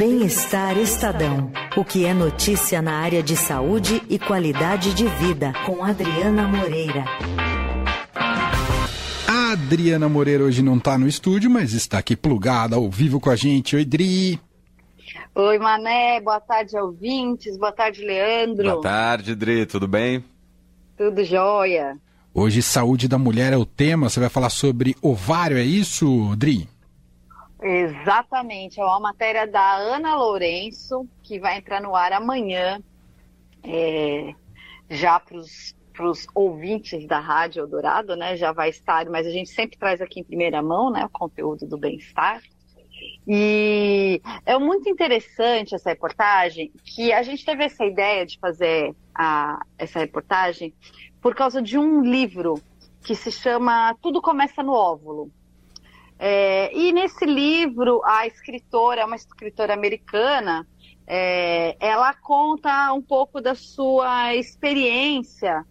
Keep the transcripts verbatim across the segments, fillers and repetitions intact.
Bem-Estar Estadão. O que é notícia na área de saúde e qualidade de vida, com Adriana Moreira. A Adriana Moreira hoje não está no estúdio, mas está aqui plugada, ao vivo com a gente. Oi, Dri. Oi, Mané. Boa tarde, ouvintes. Boa tarde, Leandro. Boa tarde, Dri. Tudo bem? Tudo jóia. Hoje, saúde da mulher é o tema. Você vai falar sobre ovário, é isso, Dri? Exatamente. É uma matéria da Ana Lourenço, que vai entrar no ar amanhã, é, já para os... para os ouvintes da Rádio Eldorado, né, já vai estar, mas a gente sempre traz aqui em primeira mão, né, o conteúdo do bem-estar. E é muito interessante essa reportagem, que a gente teve essa ideia de fazer a, essa reportagem por causa de um livro que se chama Tudo Começa no Óvulo. É, e nesse livro, a escritora, é uma escritora americana, é, ela conta um pouco da sua experiência,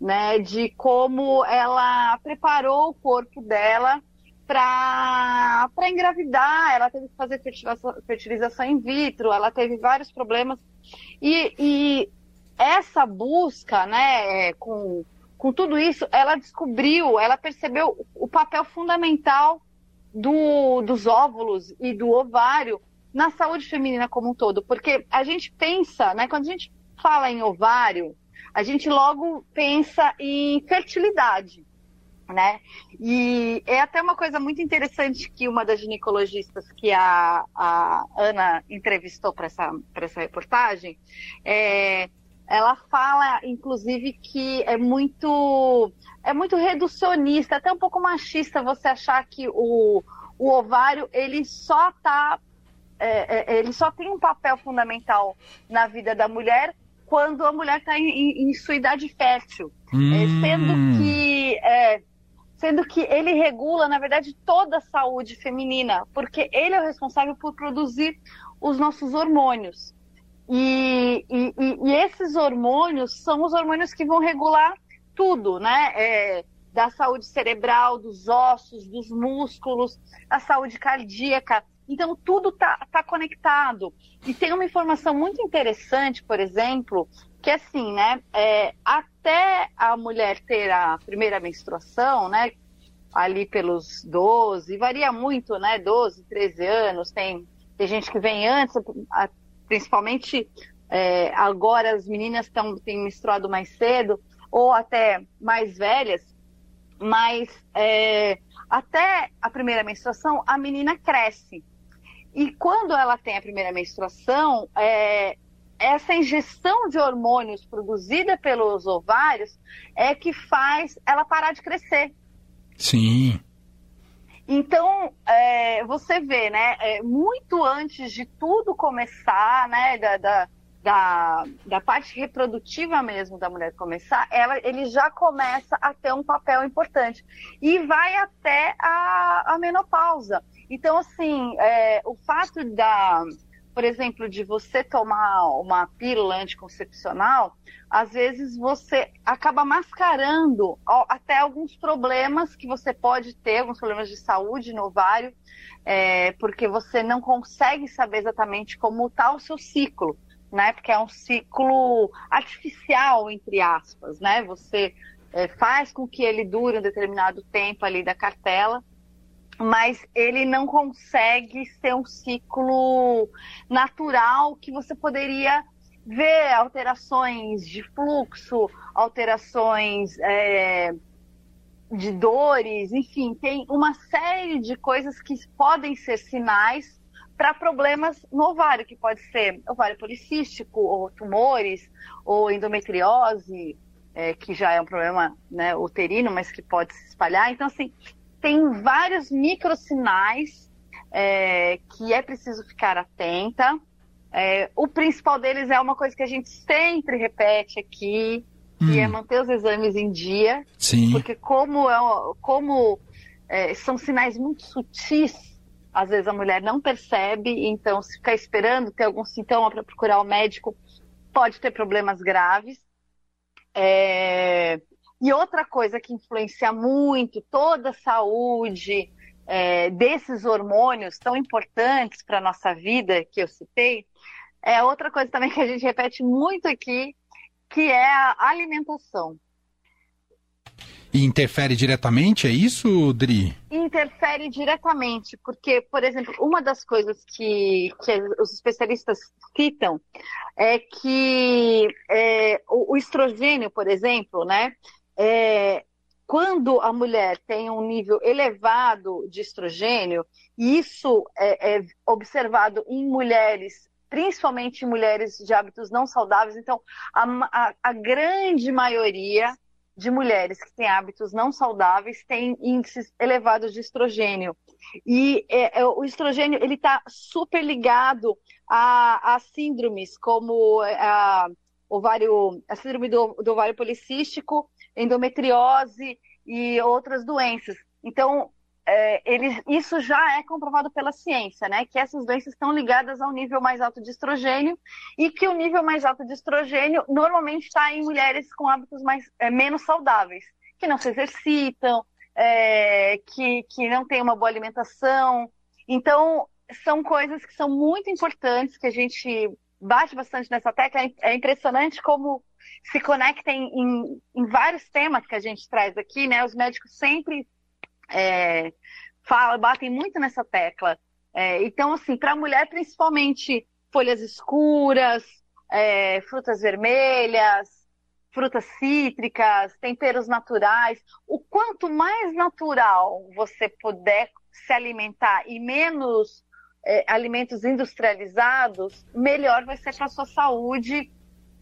né, de como ela preparou o corpo dela para para engravidar. Ela teve que fazer fertilização, fertilização in vitro, ela teve vários problemas. E, e essa busca, né, com, com tudo isso, ela descobriu, ela percebeu o papel fundamental do, dos óvulos e do ovário na saúde feminina como um todo. Porque a gente pensa, né, quando a gente fala em ovário, a gente logo pensa em fertilidade, né? E é até uma coisa muito interessante que uma das ginecologistas que a, a Ana entrevistou para essa, para essa reportagem, é, ela fala, inclusive, que é muito, é muito reducionista, até um pouco machista você achar que o, o ovário ele só está... É, é, ele só tem um papel fundamental na vida da mulher quando a mulher está em, em, em sua idade fértil. Hum. É, sendo que, é, sendo que ele regula, na verdade, toda a saúde feminina, porque ele é o responsável por produzir os nossos hormônios. E, e, e, e esses hormônios são os hormônios que vão regular tudo, né? É, da saúde cerebral, dos ossos, dos músculos, a saúde cardíaca. Então, tudo está tá conectado. E tem uma informação muito interessante, por exemplo, que assim, né, é, até a mulher ter a primeira menstruação, né, ali pelos doze, varia muito, né, doze, treze anos, tem, tem gente que vem antes, a, principalmente é, agora as meninas tão, têm menstruado mais cedo, ou até mais velhas, mas é, até a primeira menstruação a menina cresce. E quando ela tem a primeira menstruação, é, essa ingestão de hormônios produzida pelos ovários é que faz ela parar de crescer. Sim. Então, é, você vê, né, é, muito antes de tudo começar, né, da, da, da, da parte reprodutiva mesmo da mulher começar, ela, ele já começa a ter um papel importante. E vai até a, a menopausa. Então, assim, é, o fato da, por exemplo, de você tomar uma pílula anticoncepcional, às vezes você acaba mascarando até alguns problemas que você pode ter, alguns problemas de saúde no ovário, é, porque você não consegue saber exatamente como está o seu ciclo, né? Porque é um ciclo artificial, entre aspas, né? Você é, faz com que ele dure um determinado tempo ali da cartela, mas ele não consegue ser um ciclo natural que você poderia ver alterações de fluxo, alterações é, de dores, enfim, tem uma série de coisas que podem ser sinais para problemas no ovário, que pode ser ovário policístico, ou tumores, ou endometriose, é, que já é um problema, né, uterino, mas que pode se espalhar. Então, assim, tem vários microsinais é, que é preciso ficar atenta. É, o principal deles é uma coisa que a gente sempre repete aqui, que hum. é manter os exames em dia. Sim. Porque como, é, como é, são sinais muito sutis, às vezes a mulher não percebe, então se ficar esperando ter algum sintoma para procurar o médico, pode ter problemas graves. É... E outra coisa que influencia muito toda a saúde é, desses hormônios tão importantes para a nossa vida, que eu citei, é outra coisa também que a gente repete muito aqui, que é a alimentação. E interfere diretamente, é isso, Dri? Interfere diretamente, porque, por exemplo, uma das coisas que, que os especialistas citam é que é, o, o estrogênio, por exemplo, né, é, quando a mulher tem um nível elevado de estrogênio, e isso é, é observado em mulheres, principalmente em mulheres de hábitos não saudáveis, então a, a, a grande maioria de mulheres que têm hábitos não saudáveis têm índices elevados de estrogênio. E é, é, o estrogênio ele está super ligado a, a síndromes, como a, ovário, a síndrome do, do ovário policístico, endometriose e outras doenças. Então, é, ele, isso já é comprovado pela ciência, né? Que essas doenças estão ligadas ao nível mais alto de estrogênio e que o nível mais alto de estrogênio normalmente está em mulheres com hábitos mais, é, menos saudáveis, que não se exercitam, é, que, que não têm uma boa alimentação. Então, são coisas que são muito importantes, que a gente bate bastante nessa tecla. É impressionante como se conecta em, em, em vários temas que a gente traz aqui, né? Os médicos sempre... É, fala, batem muito nessa tecla. É, então, assim, para a mulher, principalmente folhas escuras, é, frutas vermelhas, frutas cítricas, temperos naturais. O quanto mais natural você puder se alimentar e menos é, alimentos industrializados, melhor vai ser para a sua saúde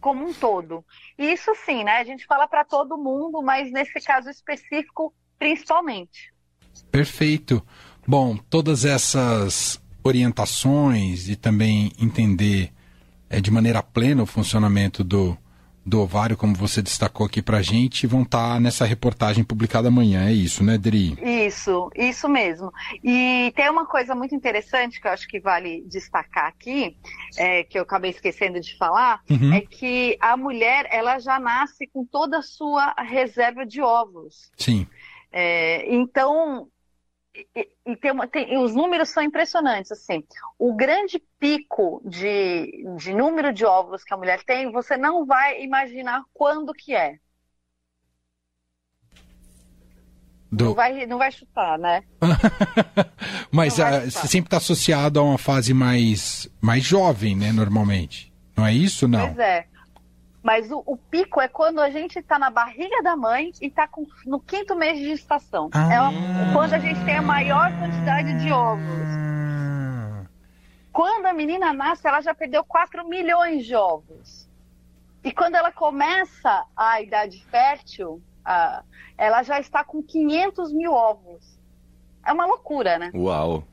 como um todo. E isso, sim, né? A gente fala para todo mundo, mas nesse caso específico, principalmente. Perfeito. Bom, todas essas orientações e também entender é, de maneira plena o funcionamento do, do ovário, como você destacou aqui pra gente, vão estar nessa reportagem publicada amanhã, é isso, né, Dri? Isso, isso mesmo. E tem uma coisa muito interessante que eu acho que vale destacar aqui, é, que eu acabei esquecendo de falar, uhum. é que a mulher, ela já nasce com toda a sua reserva de óvulos. Sim. É, então, e, e tem uma, tem, os números são impressionantes, assim, o grande pico de, de número de óvulos que a mulher tem, você não vai imaginar quando que é. Do... Não, vai, não vai chutar, né? Mas a, chutar. Sempre está associado a uma fase mais, mais jovem, né, normalmente, não é isso, não? Pois é. Mas o, o pico é quando a gente está na barriga da mãe e está no quinto mês de gestação. Ah. É uma, quando a gente tem a maior quantidade de óvulos. Ah. Quando a menina nasce, ela já perdeu quatro milhões de óvulos. E quando ela começa a idade fértil, a, ela já está com quinhentos mil óvulos. É uma loucura, né? Uau!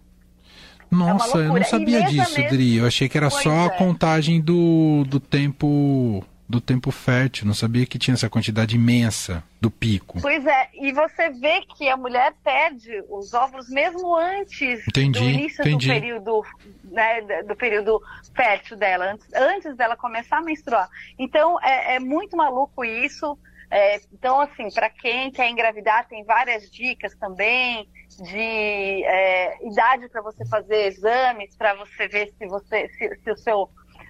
Nossa, é eu não sabia disso, mesmo... Dri. Eu achei que era pois só é. a contagem do, do tempo... do tempo fértil, não sabia que tinha essa quantidade imensa do pico. Pois é, e você vê que a mulher perde os óvulos mesmo antes entendi, do início entendi. do período, né, do período fértil dela, antes, antes dela começar a menstruar. Então, é, é muito maluco isso. É, então, assim, para quem quer engravidar, tem várias dicas também de é, idade para você fazer exames, para você ver se, você, se, se, o seu,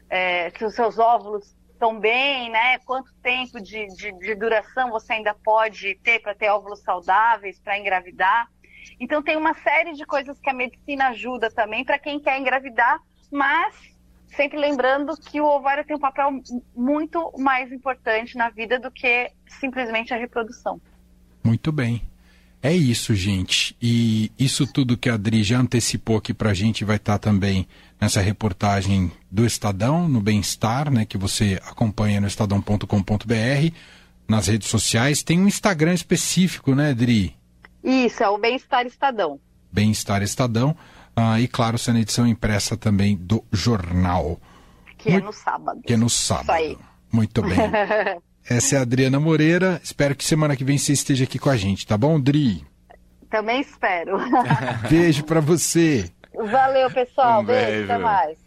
é, se os seus óvulos estão bem, né? Quanto tempo de, de, de duração você ainda pode ter para ter óvulos saudáveis, para engravidar. Então tem uma série de coisas que a medicina ajuda também para quem quer engravidar, mas sempre lembrando que o ovário tem um papel muito mais importante na vida do que simplesmente a reprodução. Muito bem. É isso, gente. E isso tudo que a Adri já antecipou aqui pra gente vai estar também nessa reportagem do Estadão, no Bem-Estar, né, que você acompanha no estadão ponto com ponto b r, nas redes sociais. Tem um Instagram específico, né, Adri? Isso, é o Bem-Estar Estadão. Bem-Estar Estadão. Ah, e, claro, essa é na edição impressa também do jornal. Que Muito... é no sábado. Que é no sábado. Isso aí. Muito bem. Essa é a Adriana Moreira. Espero que semana que vem você esteja aqui com a gente, tá bom, Dri? Também espero. Beijo pra você. Valeu, pessoal. Um beijo. Beijo, até mais.